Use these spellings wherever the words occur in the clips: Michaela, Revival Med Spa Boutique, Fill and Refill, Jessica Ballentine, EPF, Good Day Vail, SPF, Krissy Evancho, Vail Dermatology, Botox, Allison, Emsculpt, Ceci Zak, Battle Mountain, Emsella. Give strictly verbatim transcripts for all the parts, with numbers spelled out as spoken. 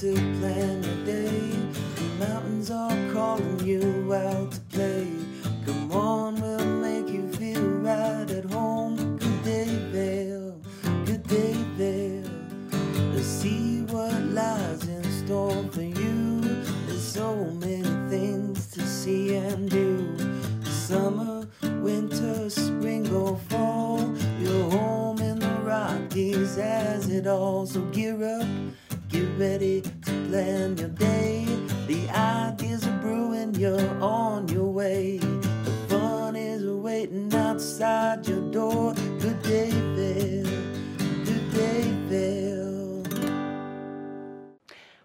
to plan a day. The mountains are calling you out to play. Come on, we'll make you feel right at home. Good day, Vail. Good day, Vail. Let's see what lies in store for you. There's so many things to see and do. Summer, winter, spring, or fall. You're home in the Rockies as it all. So gear up. Get ready to plan your day. The ideas are brewing, you're on your way. The fun is waiting outside your door. Good day, Vail. Good day, Vail.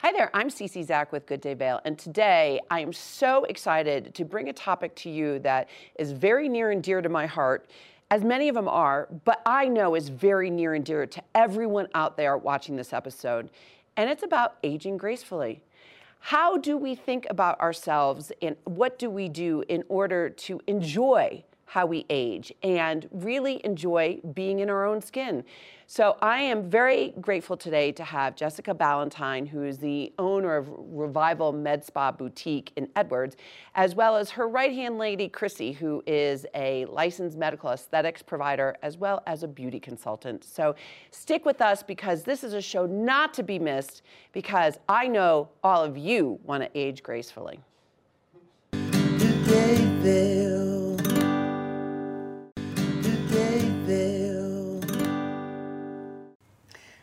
Hi there, I'm Ceci Zak with Good Day Vail, and today I am so excited to bring a topic to you that is very near and dear to my heart, as many of them are, but I know is very near and dear to everyone out there watching this episode. And it's about aging gracefully. How do we think about ourselves and what do we do in order to enjoy how we age and really enjoy being in our own skin? So I am very grateful today to have Jessica Ballentine, who is the owner of Revival Med Spa Boutique in Edwards, as well as her right-hand lady, Krissy, who is a licensed medical aesthetics provider, as well as a beauty consultant. So stick with us because this is a show not to be missed because I know all of you want to age gracefully. Good day, Vail.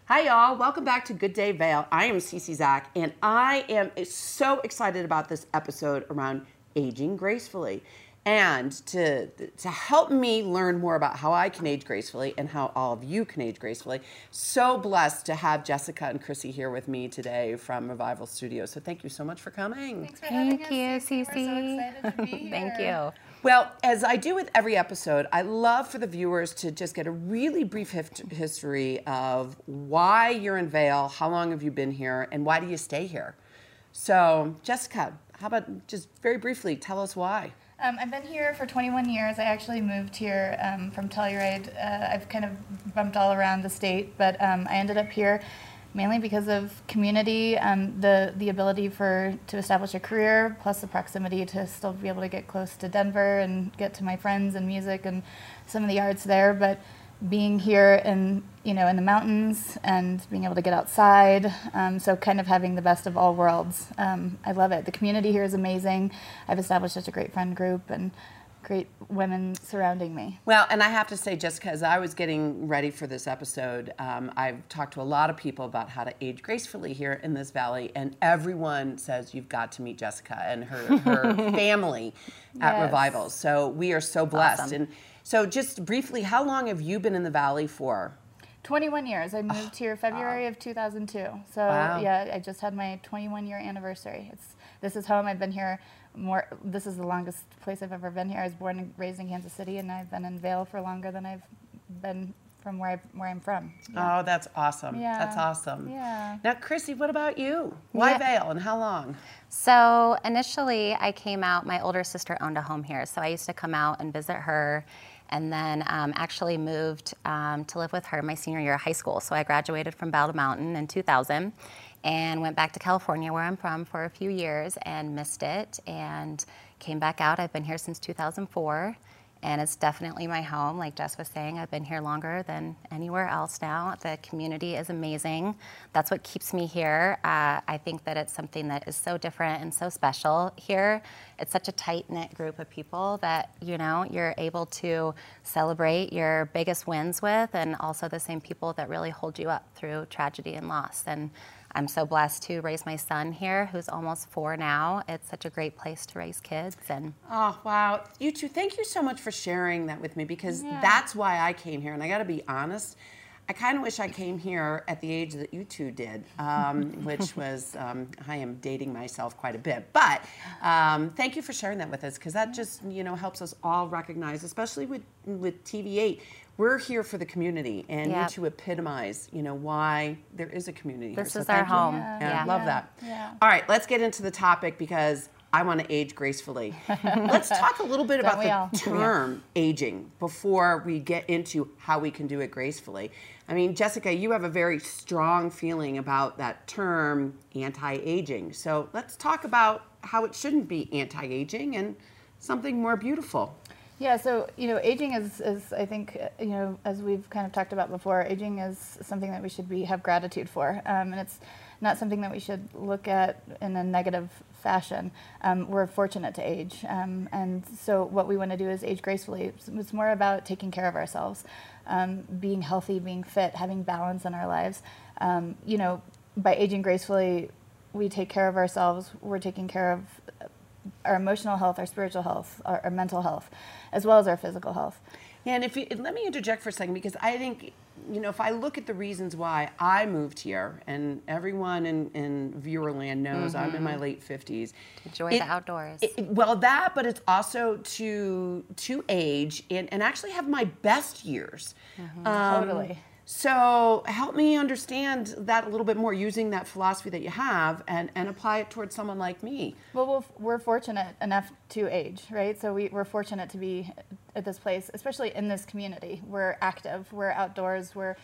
Hi y'all, welcome back to Good Day Vail. I am Ceci Zak and I am so excited about this episode around aging gracefully. And to, to help me learn more about how I can age gracefully and how all of you can age gracefully, so blessed to have Jessica and Krissy here with me today from Revival Studios. So thank you so much for coming. Thanks for having thank us. Thank you, Ceci. We're so excited to be here. Thank you. Well, as I do with every episode, I love for the viewers to just get a really brief history of why you're in Vail, how long have you been here, and why do you stay here? So, Jessica, how about just very briefly tell us why? Um, I've been here for twenty-one years. I actually moved here um, from Telluride. Uh, I've kind of bumped all around the state, but um, I ended up here mainly because of community, um, the the ability for to establish a career, plus the proximity to still be able to get close to Denver and get to my friends and music and some of the arts there. But being here in you know in the mountains and being able to get outside, um, so kind of having the best of all worlds. Um, I love it. The community here is amazing. I've established such a great friend group and great women surrounding me. Well, and I have to say, Jessica, as I was getting ready for this episode, um, I've talked to a lot of people about how to age gracefully here in this valley, and everyone says you've got to meet Jessica and her, her family at yes. Revival. So we are so blessed. Awesome. And so just briefly, how long have you been in the valley for? twenty-one years. I moved oh, here February wow. of two thousand two. So wow. yeah, I just had my twenty-one year anniversary. It's This is home. I've been here more. This is the longest place I've ever been here. I was born and raised in Kansas City, and I've been in Vail for longer than I've been from where, I, where I'm from. Yeah. Oh, that's awesome. Yeah. That's awesome. Yeah. Now, Krissy, what about you? Why yeah. Vail and how long? So initially, I came out. My older sister owned a home here, so I used to come out and visit her. And then um, actually moved um, to live with her my senior year of high school. So I graduated from Battle Mountain in two thousand and went back to California, where I'm from, for a few years and missed it and came back out. I've been here since two thousand four and it's definitely my home. Like Jess was saying, I've been here longer than anywhere else now. The community is amazing. That's what keeps me here. Uh, I think that it's something that is so different and so special here. It's such a tight-knit group of people that, you know, you're able to celebrate your biggest wins with, and also the same people that really hold you up through tragedy and loss. And I'm so blessed to raise my son here, who's almost four now. It's such a great place to raise kids. And oh, wow. You two, thank you so much for sharing that with me, because yeah. that's why I came here. And I got to be honest, I kind of wish I came here at the age that you two did, um, which was, um, I am dating myself quite a bit. But um, thank you for sharing that with us, because that just, you know, helps us all recognize, especially with, with T V eight, we're here for the community, and yep. you two epitomize, you know, why there is a community this here. This is so our home. Yeah. Yeah. Yeah. Love that. Yeah. All right, let's get into the topic, because I want to age gracefully. Let's talk a little bit about the all? term yeah. aging before we get into how we can do it gracefully. I mean, Jessica, you have a very strong feeling about that term anti-aging. So let's talk about how it shouldn't be anti-aging and something more beautiful. Yeah, so, you know, aging is, is, I think, you know, as we've kind of talked about before, aging is something that we should be have gratitude for. Um, and it's not something that we should look at in a negative fashion. Um, we're fortunate to age. Um, and so what we want to do is age gracefully. It's more about taking care of ourselves, um, being healthy, being fit, having balance in our lives. Um, you know, by aging gracefully, we take care of ourselves. We're taking care of our emotional health, our spiritual health, our, our mental health, as well as our physical health. And if you, let me interject for a second, because I think, you know, if I look at the reasons why I moved here, and everyone in, in Viewerland knows mm-hmm. I'm in my late fifties. Enjoy it, the outdoors. It, well, that, but it's also to to age and, and actually have my best years. Mm-hmm. um, totally. So help me understand that a little bit more, using that philosophy that you have and, and apply it towards someone like me. Well, well, we're fortunate enough to age, right? So we, we're fortunate to be at this place, especially in this community. We're active, we're outdoors, we're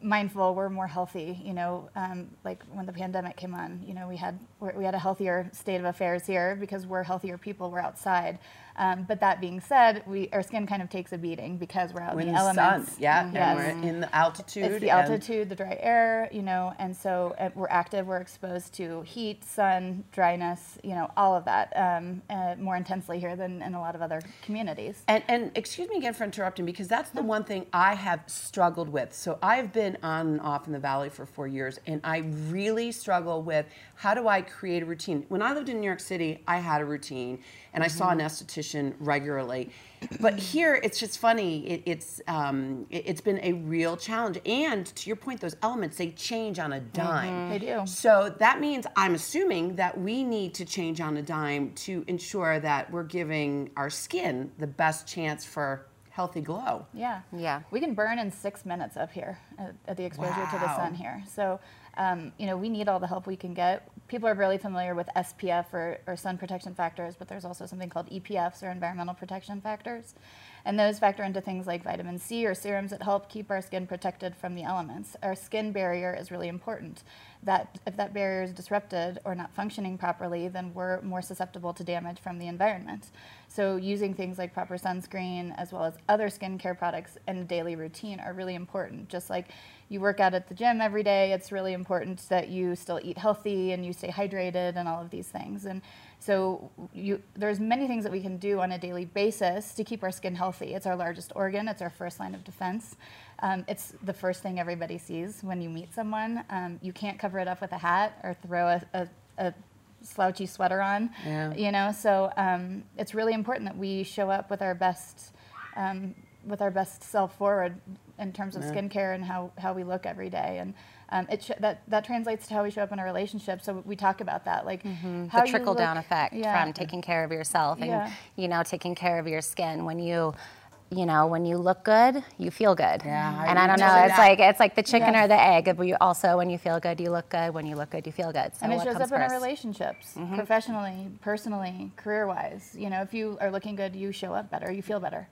mindful, we're more healthy. You know, um, like when the pandemic came on, you know, we had we had a healthier state of affairs here because we're healthier people. We're outside. Um, but that being said, we our skin kind of takes a beating because we're out in the, the elements. Sun, yeah, mm-hmm. and yes. we're in the altitude. It's the altitude, the dry air, you know, and so we're active. We're exposed to heat, sun, dryness, you know, all of that um, uh, more intensely here than in a lot of other communities. And, and excuse me again for interrupting, because that's the one thing I have struggled with. So I've been on and off in the Valley for four years, and I really struggle with how do I create a routine. When I lived in New York City, I had a routine, and I mm-hmm. saw an esthetician regularly, but here it's just funny. It, it's um, it, it's been a real challenge. And to your point, those elements, they change on a dime. Mm-hmm. They do. So that means I'm assuming that we need to change on a dime to ensure that we're giving our skin the best chance for healthy glow. Yeah, yeah. We can burn in six minutes up here at, at the exposure wow. to the sun here. So. Um, you know, we need all the help we can get. People are really familiar with S P F or, or sun protection factors, but there's also something called E P Fs or environmental protection factors. And those factor into things like vitamin C or serums that help keep our skin protected from the elements. Our skin barrier is really important. That if that barrier is disrupted or not functioning properly, then we're more susceptible to damage from the environment. So using things like proper sunscreen as well as other skincare products in a daily routine are really important. Just like you work out at the gym every day, it's really important that you still eat healthy and you stay hydrated and all of these things. And so you, there's many things that we can do on a daily basis to keep our skin healthy. It's our largest organ. It's our first line of defense. Um, it's the first thing everybody sees when you meet someone. Um, you can't cover it up with a hat or throw a, a, a slouchy sweater on, yeah. you know. So um, it's really important that we show up with our best, um, with our best self forward in terms of yeah. skincare and how, how we look every day. And Um, it sh that, that translates to how we show up in a relationship, so we talk about that. Like mm-hmm. how the trickle-down effect yeah. from taking care of yourself and, yeah. you know, taking care of your skin. When you, you know, when you look good, you feel good. Yeah, and I, I don't know, it's that. like it's like the chicken yes. or the egg. But you also, when you feel good, you look good. When you look good, you feel good. So and it shows up in our relationships, mm-hmm. professionally, personally, career-wise. You know, if you are looking good, you show up better, you feel better.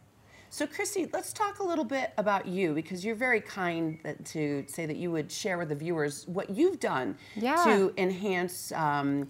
So Krissy, let's talk a little bit about you, because you're very kind to say that you would share with the viewers what you've done yeah. to enhance um,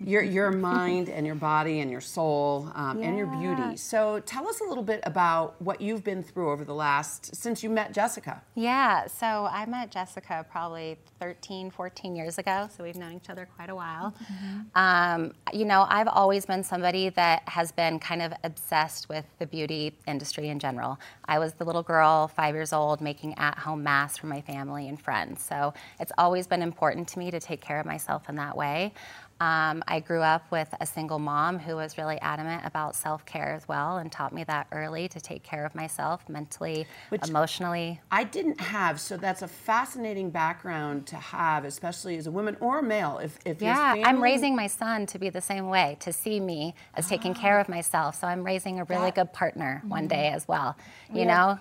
your, your mind and your body and your soul um, yeah. and your beauty. So tell us a little bit about what you've been through over the last, since you met Jessica. Yeah, so I met Jessica probably thirteen, fourteen years ago, so we've known each other quite a while. Mm-hmm. um, you know, I've always been somebody that has been kind of obsessed with the beauty industry in general. I was the little girl, five years old, making at-home masks for my family and friends. So it's always been important to me to take care of myself in that way. Um, I grew up with a single mom who was really adamant about self-care as well, and taught me that early to take care of myself mentally, which emotionally. I didn't have, so that's a fascinating background to have, especially as a woman or a male. If, if yeah, family... I'm raising my son to be the same way, to see me as oh. taking care of myself. So I'm raising a really that... good partner one day as well, you yeah. know?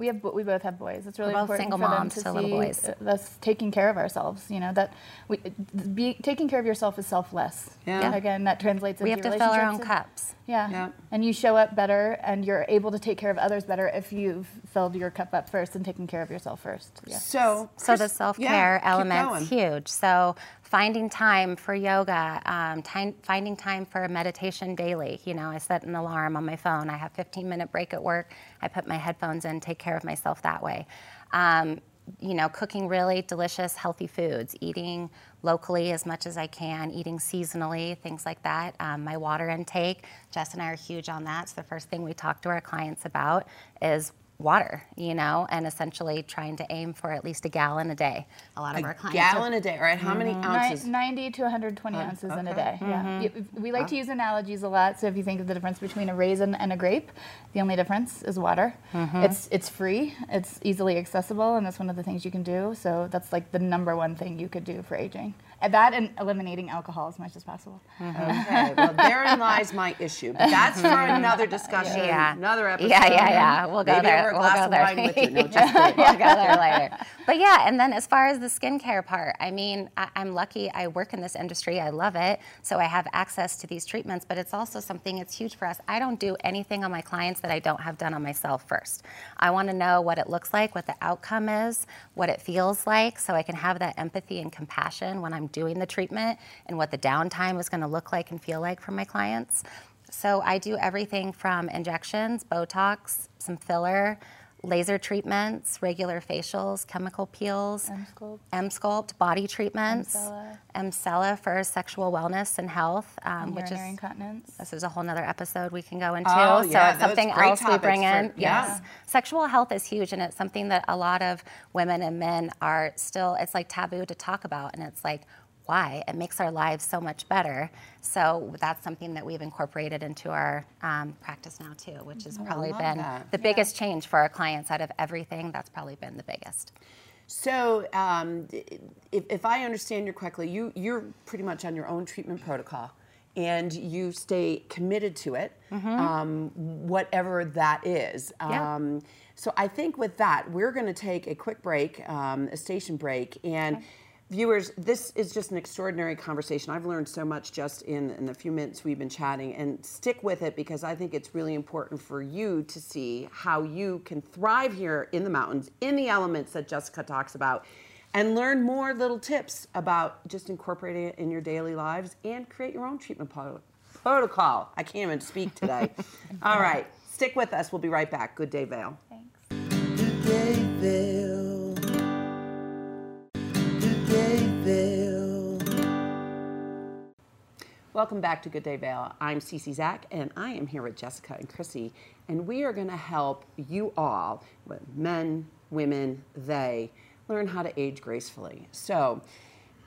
we have we both have boys. It's really We're both important single for moms them to, to little boys. That's taking care of ourselves. You know that we be, taking care of yourself is selfless. Yeah. yeah. Again, that translates. We into have to fill our own cups. Yeah. yeah. And you show up better, and you're able to take care of others better if you've filled your cup up first and taken care of yourself first. Yeah. So, so the self-care yeah, element's huge. So. Finding time for yoga, um, time, finding time for meditation daily. You know, I set an alarm on my phone. I have fifteen minute break at work. I put my headphones in, take care of myself that way. Um, you know, cooking really delicious, healthy foods, eating locally as much as I can, eating seasonally, things like that. Um, my water intake, Jess and I are huge on that. So the first thing we talk to our clients about is water, you know, and essentially trying to aim for at least a gallon a day. A lot of a our clients. A gallon are, a day, all right? How mm-hmm. many ounces? ninety to one hundred twenty uh, ounces okay. in a day, mm-hmm. yeah. We like wow. to use analogies a lot, so if you think of the difference between a raisin and a grape, the only difference is water. Mm-hmm. It's it's free, it's easily accessible, and that's one of the things you can do, so that's like the number one thing you could do for aging. And that and eliminating alcohol as much as possible. Mm-hmm. Okay, well, therein lies my issue, but that's for another discussion, yeah. another episode. Yeah, yeah, yeah, we'll go Maybe there. We'll go there. No, yeah. We'll go there later. But yeah, and then as far as the skincare part, I mean, I, I'm lucky. I work in this industry. I love it. So I have access to these treatments, but it's also something that's huge for us. I don't do anything on my clients that I don't have done on myself first. I want to know what it looks like, what the outcome is, what it feels like, so I can have that empathy and compassion when I'm doing the treatment and what the downtime is going to look like and feel like for my clients. So I do everything from injections, Botox, some filler, laser treatments, regular facials, chemical peels, Emsculpt, Emsculpt body treatments, Emsella. Emsella for sexual wellness and health, um, and which is incontinence. This is a whole nother episode we can go into. Oh, so yeah, it's something else we bring in. For, yeah. Yes, sexual health is huge, and it's something that a lot of women and men are still. It's like taboo to talk about, and it's like. Why? It makes our lives so much better. So that's something that we've incorporated into our um, practice now too, which has probably been that. the yeah. biggest change for our clients out of everything. That's probably been the biggest. So um, if, if I understand you correctly, you, you're pretty much on your own treatment protocol and you stay committed to it, mm-hmm. um, whatever that is. Yeah. Um, so I think with that, we're going to take a quick break, um, a station break, and okay. Viewers, this is just an extraordinary conversation. I've learned so much just in, in the few minutes we've been chatting, and stick with it because I think it's really important for you to see how you can thrive here in the mountains, in the elements that Jessica talks about, and learn more little tips about just incorporating it in your daily lives and create your own treatment pro- protocol. I can't even speak today. All right, stick with us. We'll be right back. Good Day Vail. Thanks. Good Day Vail. Welcome back to Good Day Vail. I'm Ceci Zak, and I am here with Jessica and Krissy, and we are going to help you all, men, women, they, learn how to age gracefully. So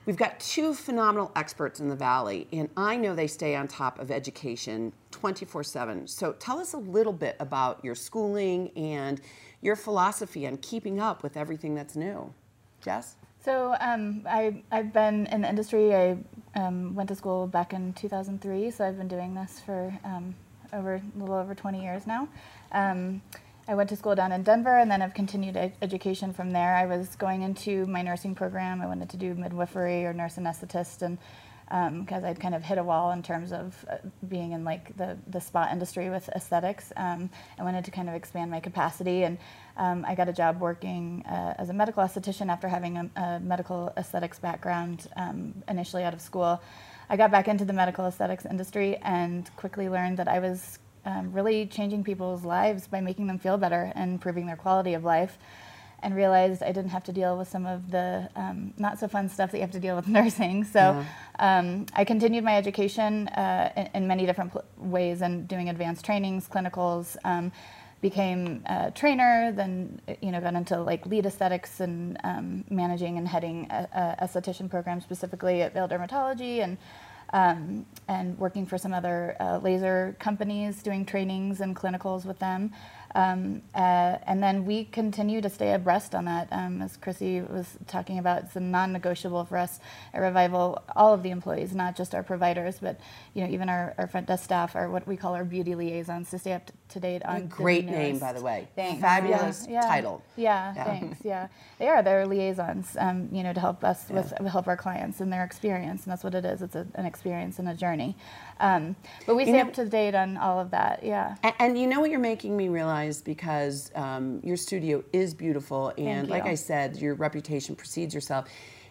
we've got two phenomenal experts in the Valley, and I know they stay on top of education twenty-four seven. So tell us a little bit about your schooling and your philosophy on keeping up with everything that's new. Jess? So um, I, I've been in the industry. I um, went to school back in two thousand three, so I've been doing this for um, over a little over twenty years now. Um, I went to school down in Denver, and then I've continued ed- education from there. I was going into my nursing program. I wanted to do midwifery or nurse anesthetist, and because um, I'd kind of hit a wall in terms of being in like the, the spa industry with aesthetics. Um, I wanted to kind of expand my capacity, and um, I got a job working uh, as a medical esthetician after having a, a medical aesthetics background um, initially out of school. I got back into the medical aesthetics industry and quickly learned that I was um, really changing people's lives by making them feel better and improving their quality of life. And realized I didn't have to deal with some of the um, not so fun stuff that you have to deal with nursing. So yeah. um, I continued my education uh, in, in many different pl- ways and doing advanced trainings, clinicals, um, became a trainer, then you know got into like lead aesthetics and um, managing and heading a, a esthetician program specifically at Vail Dermatology and um, and working for some other uh, laser companies, doing trainings and clinicals with them. Um, uh, and then we continue to stay abreast on that. Um, as Krissy was talking about, it's a non-negotiable for us at Revival, all of the employees, not just our providers, but you know, even our, our front desk staff are what we call our beauty liaisons to stay up to, to date on great name, by the way. Thanks. Fabulous yeah, yeah, title. Yeah, yeah, thanks. Yeah, they are. They're liaisons, um, you know, to help us yeah. with help our clients and their experience, and that's what it is. It's a, an experience and a journey. Um, but we stay you know, up to date on all of that. Yeah. And, and you know what you're making me realize, because um, your studio is beautiful, and like I said, your reputation precedes yourself.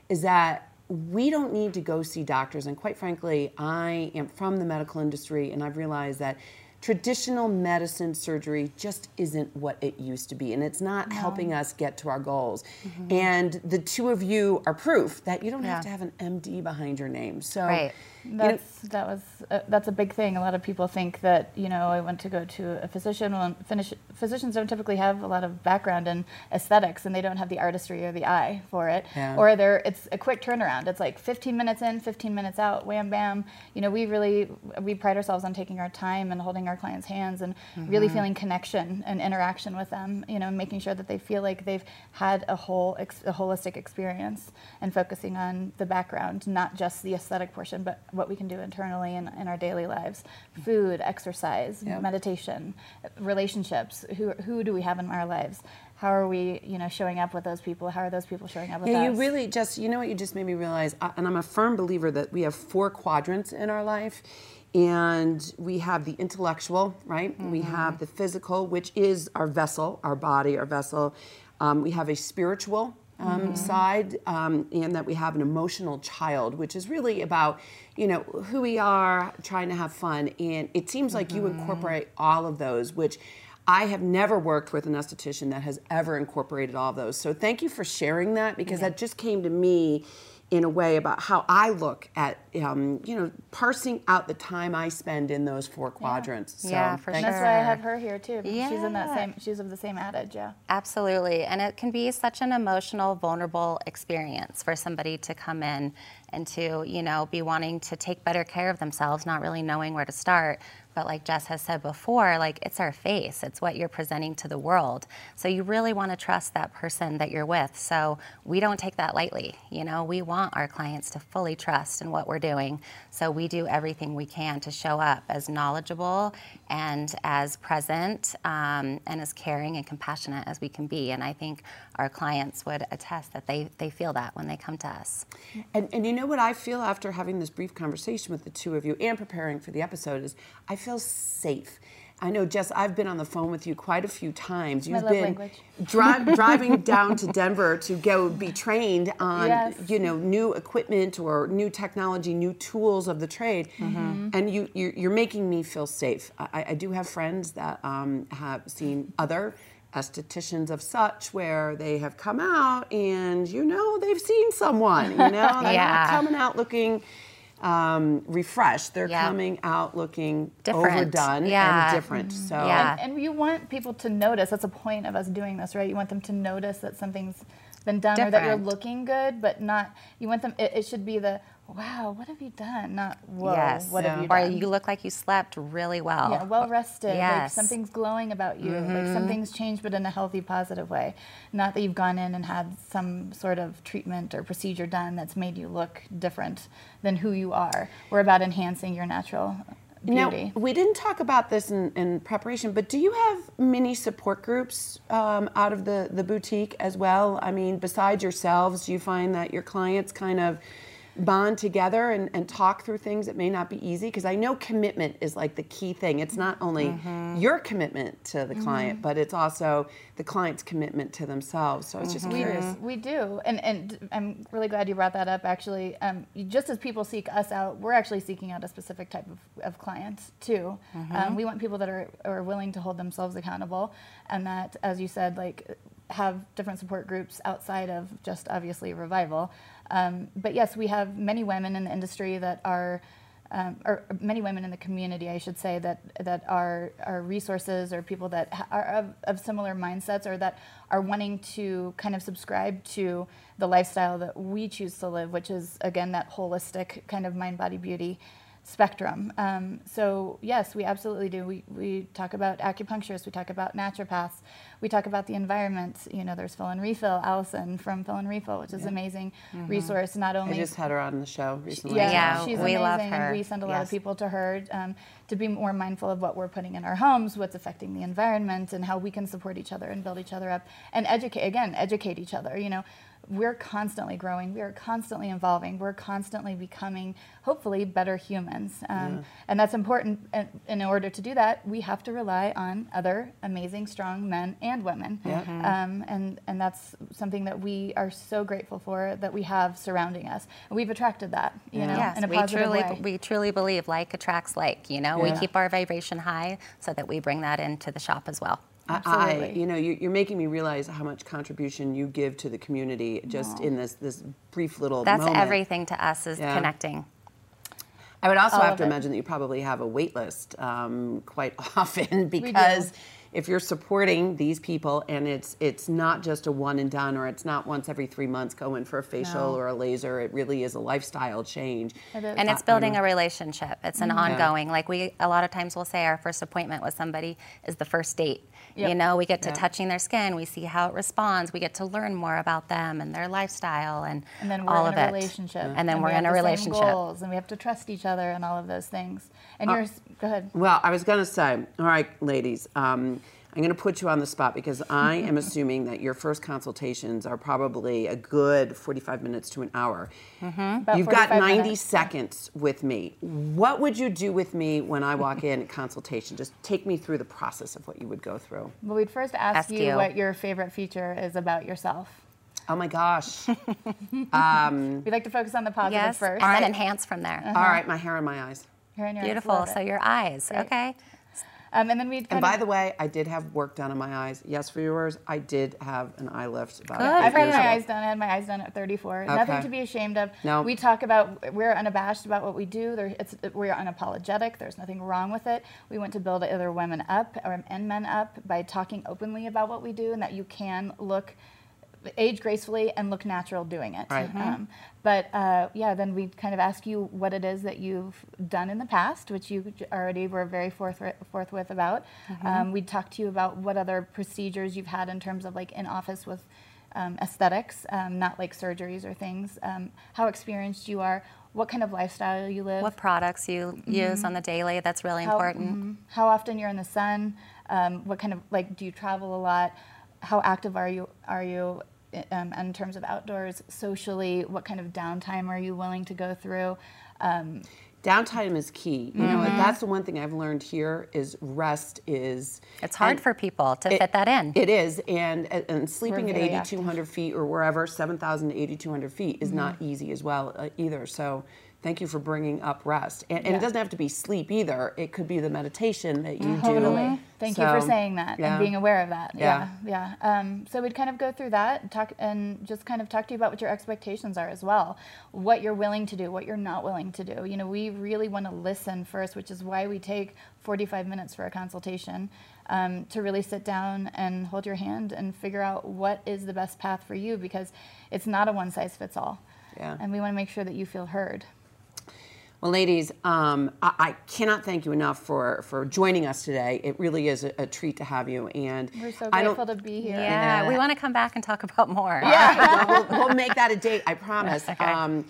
Is that we don't need to go see doctors, and quite frankly, I am from the medical industry, and I've realized that traditional medicine surgery just isn't what it used to be, and it's not no. helping us get to our goals. Mm-hmm. And the two of you are proof that you don't yeah. have to have an M D behind your name. So right. that's, you know, that was a, that's a big thing. A lot of people think that, you know, I went to go to a physician. Well, finish, physicians don't typically have a lot of background in aesthetics, and they don't have the artistry or the eye for it. Yeah. Or they're, it's a quick turnaround. It's like fifteen minutes in, fifteen minutes out, wham, bam. You know, we really, we pride ourselves on taking our time and holding our clients' hands and mm-hmm. really feeling connection and interaction with them, you know, making sure that they feel like they've had a whole, ex- a holistic experience, and focusing on the background, not just the aesthetic portion, but what we can do internally in, in our daily lives. Food, exercise, yep. meditation, relationships, who, who do we have in our lives? How are we, you know, showing up with those people? How are those people showing up with yeah, us? Yeah, you really just, you know what you just made me realize, and I'm a firm believer that we have four quadrants in our life. And we have the intellectual, right? Mm-hmm. We have the physical, which is our vessel, our body, our vessel. Um, we have a spiritual um, mm-hmm. side, um, and that we have an emotional child, which is really about, you know, who we are, trying to have fun. And it seems like mm-hmm. you incorporate all of those, which I have never worked with an esthetician that has ever incorporated all of those. So thank you for sharing that, because yeah. that just came to me in a way about how I look at, um, you know, parsing out the time I spend in those four quadrants. Yeah, so, yeah for sure. That's why I have her here too. Yeah. She's in that same, she's of the same adage, yeah. Absolutely, and it can be such an emotional, vulnerable experience for somebody to come in and to, you know, be wanting to take better care of themselves, not really knowing where to start. But like Jess has said before, like, it's our face. It's what you're presenting to the world. So you really want to trust that person that you're with. So we don't take that lightly. You know, we want our clients to fully trust in what we're doing. So we do everything we can to show up as knowledgeable and as present um, and as caring and compassionate as we can be. And I think our clients would attest that they, they feel that when they come to us. And, and you know what I feel after having this brief conversation with the two of you and preparing for the episode is I feel safe. I know, Jess, I've been on the phone with you quite a few times. You've been dri- driving down to Denver to go be trained on, yes. you know, new equipment or new technology, new tools of the trade. Mm-hmm. And you, you're, you're making me feel safe. I, I do have friends that um, have seen other estheticians of such where they have come out and, you know, they've seen someone, you know, they're yeah. not coming out looking Um, refreshed. They're yeah. coming out looking different. overdone yeah. and different. So, yeah. and, and you want people to notice. That's the point of us doing this, right? You want them to notice that something's been done different. Or that you're looking good, but not, you want them, it, it should be the, wow, what have you done? Not, whoa, yes. what yeah. have you done? Or you look like you slept really well. Yeah, well-rested. Yes. Like something's glowing about you. Mm-hmm. Like something's changed, but in a healthy, positive way. Not that you've gone in and had some sort of treatment or procedure done that's made you look different than who you are. We're about enhancing your natural beauty. Now, we didn't talk about this in, in preparation, but do you have mini support groups um, out of the, the boutique as well? I mean, besides yourselves, do you find that your clients kind of bond together and, and talk through things that may not be easy? Because I know commitment is like the key thing. It's not only mm-hmm. your commitment to the mm-hmm. client, but it's also the client's commitment to themselves. So I was mm-hmm. just curious. We, we do. And and I'm really glad you brought that up, actually. Um, just as people seek us out, we're actually seeking out a specific type of, of client, too. Mm-hmm. Um, we want people that are, are willing to hold themselves accountable. And that, as you said, like have different support groups outside of just obviously Revival. Um, but yes, we have many women in the industry that are, um, or many women in the community, I should say, that that are, are resources or people that are of, of similar mindsets or that are wanting to kind of subscribe to the lifestyle that we choose to live, which is, again, that holistic kind of mind, body, beauty spectrum. Um, so yes, we absolutely do. We, we talk about acupuncturists, we talk about naturopaths, we talk about the environment. You know, there's Fill and Refill, Allison from Fill and Refill, which is yeah. an amazing mm-hmm. resource. Not only I just had her on the show recently. Yeah, yeah she's we amazing. Love her. And we send a yes. lot of people to her um, to be more mindful of what we're putting in our homes, what's affecting the environment, and how we can support each other and build each other up and educate again, educate each other. You know, we're constantly growing, we are constantly evolving, we're constantly becoming, hopefully, better humans. Um, yeah. And that's important. And in order to do that, we have to rely on other amazing, strong men and women. Mm-hmm. um, and, and that's something that we are so grateful for, that we have surrounding us. And we've attracted that, you yeah. know, yes, in a positive we truly, way. We truly believe like attracts like, you know. Yeah. We keep our vibration high so that we bring that into the shop as well. Absolutely. I, you know, you, you're making me realize how much contribution you give to the community just Aww. in this this brief little That's moment. That's everything to us is yeah. connecting. I would also All have to it. imagine that you probably have a wait list um, quite often, because if you're supporting these people, and it's it's not just a one and done, or it's not once every three months go in for a facial no. or a laser, it really is a lifestyle change. It and it's building a relationship. It's an mm-hmm. ongoing, like we a lot of times will say our first appointment with somebody is the first date. Yep. You know, we get to yep. touching their skin, we see how it responds, we get to learn more about them and their lifestyle and, and then we're all in of a it. Relationship. Yeah. And then and we're we in a relationship. Goals, and we have to trust each other and all of those things. And uh, you're, go ahead. Well, I was gonna say, all right, ladies, um, I'm going to put you on the spot, because I am assuming that your first consultations are probably a good forty-five minutes to an hour. Mm-hmm. You've got ninety seconds with me. What would you do with me when I walk in at consultation? Just take me through the process of what you would go through. Well, we'd first ask, ask you, you what your favorite feature is about yourself. Oh my gosh. um, we like to focus on the positive yes, first. And then enhance from there. Uh-huh. All right, my hair and my eyes. Hair and your Beautiful, eyes. So your eyes, Great. okay. Um, and then we'd kind and by of, the way, I did have work done on my eyes. Yes, viewers, I did have an eye lift. About I've had my ago. eyes done. I had my eyes done at thirty-four. Okay. Nothing to be ashamed of. No. We talk about, we're unabashed about what we do. There, it's, we're unapologetic. There's nothing wrong with it. We want to build other women up or, and men up by talking openly about what we do, and that you can look, age gracefully and look natural doing it. Right. Mm-hmm. um, but uh, yeah, then we kind of ask you what it is that you've done in the past, which you already were very forthright, forthwith about. Mm-hmm. Um, we'd talk to you about what other procedures you've had in terms of like in office with um, aesthetics, um, not like surgeries or things, um, how experienced you are, what kind of lifestyle you live. What products you mm-hmm. use on the daily, that's really how, important. Mm-hmm. How often you're in the sun, um, what kind of, like, do you travel a lot, how active are you, are you Um, in terms of outdoors, socially, what kind of downtime are you willing to go through? Um, downtime is key. You mm-hmm. know, that's the one thing I've learned here is rest is... It's hard for people to it, fit that in. It is, and and sleeping at eighty-two hundred feet or wherever, seven thousand to eighty-two hundred feet is mm-hmm. not easy as well uh, either. So thank you for bringing up rest. And, and yeah. it doesn't have to be sleep either. It could be the meditation that you totally. do. Totally. Thank so, you for saying that yeah. and being aware of that. Yeah. Yeah. yeah. Um, so we'd kind of go through that, talk, and just kind of talk to you about what your expectations are as well, what you're willing to do, what you're not willing to do. You know, we really want to listen first, which is why we take forty-five minutes for a consultation um, to really sit down and hold your hand and figure out what is the best path for you, because it's not a one-size-fits-all. Yeah. And we want to make sure that you feel heard. Well, ladies, um, I, I cannot thank you enough for, for joining us today. It really is a, a treat to have you. And we're so grateful to be here. Yeah, yeah, we want to come back and talk about more. Yeah, we'll, we'll, we'll make that a date, I promise. Okay. Um,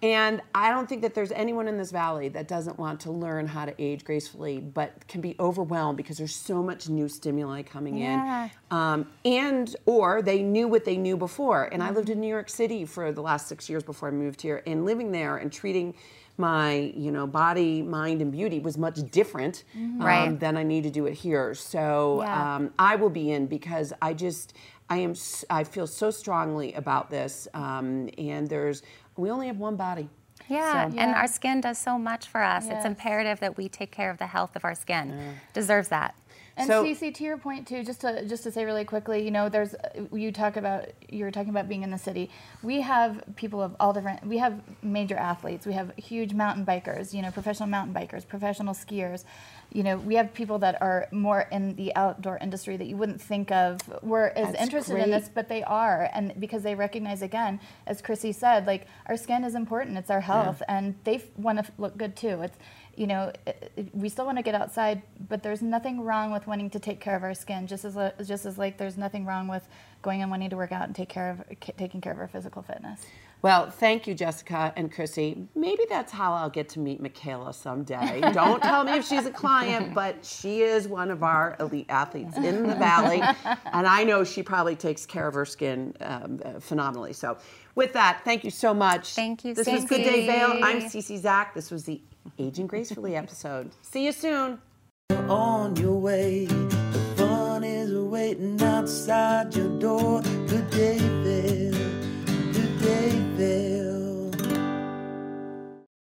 and I don't think that there's anyone in this valley that doesn't want to learn how to age gracefully, but can be overwhelmed because there's so much new stimuli coming yeah. in. Um, and, or they knew what they knew before. And mm-hmm. I lived in New York City for the last six years before I moved here, and living there and treating my, you know, body, mind, and beauty was much different mm-hmm. um, right. than I need to do it here. So yeah. um, I will be in, because I just, I am, I feel so strongly about this. Um, and there's, we only have one body. Yeah, so. yeah, and our skin does so much for us. Yes. It's imperative that we take care of the health of our skin. Yeah. Deserves that. And so, Ceci, to your point too, just to just to say really quickly, you know, there's you talk about you're talking about being in the city. We have people of all different. We have major athletes. We have huge mountain bikers. You know, professional mountain bikers, professional skiers. You know, we have people that are more in the outdoor industry that you wouldn't think of were as That's interested great. in this, but they are, and because they recognize again, as Krissy said, like our skin is important. It's our health, yeah. and they want to look good too. It's You know, we still want to get outside, but there's nothing wrong with wanting to take care of our skin. Just as just as like there's nothing wrong with going and wanting to work out and take care of taking care of our physical fitness. Well, thank you, Jessica and Krissy. Maybe that's how I'll get to meet Michaela someday. Don't tell me if she's a client, but she is one of our elite athletes in the Valley, and I know she probably takes care of her skin um, phenomenally. So, with that, thank you so much. Thank you. This Ceci. was Good Day Vail. I'm Ceci Zak. This was the Aging Gracefully episode. See you soon. You're on your way. The fun is waiting outside your door. Good day, babe.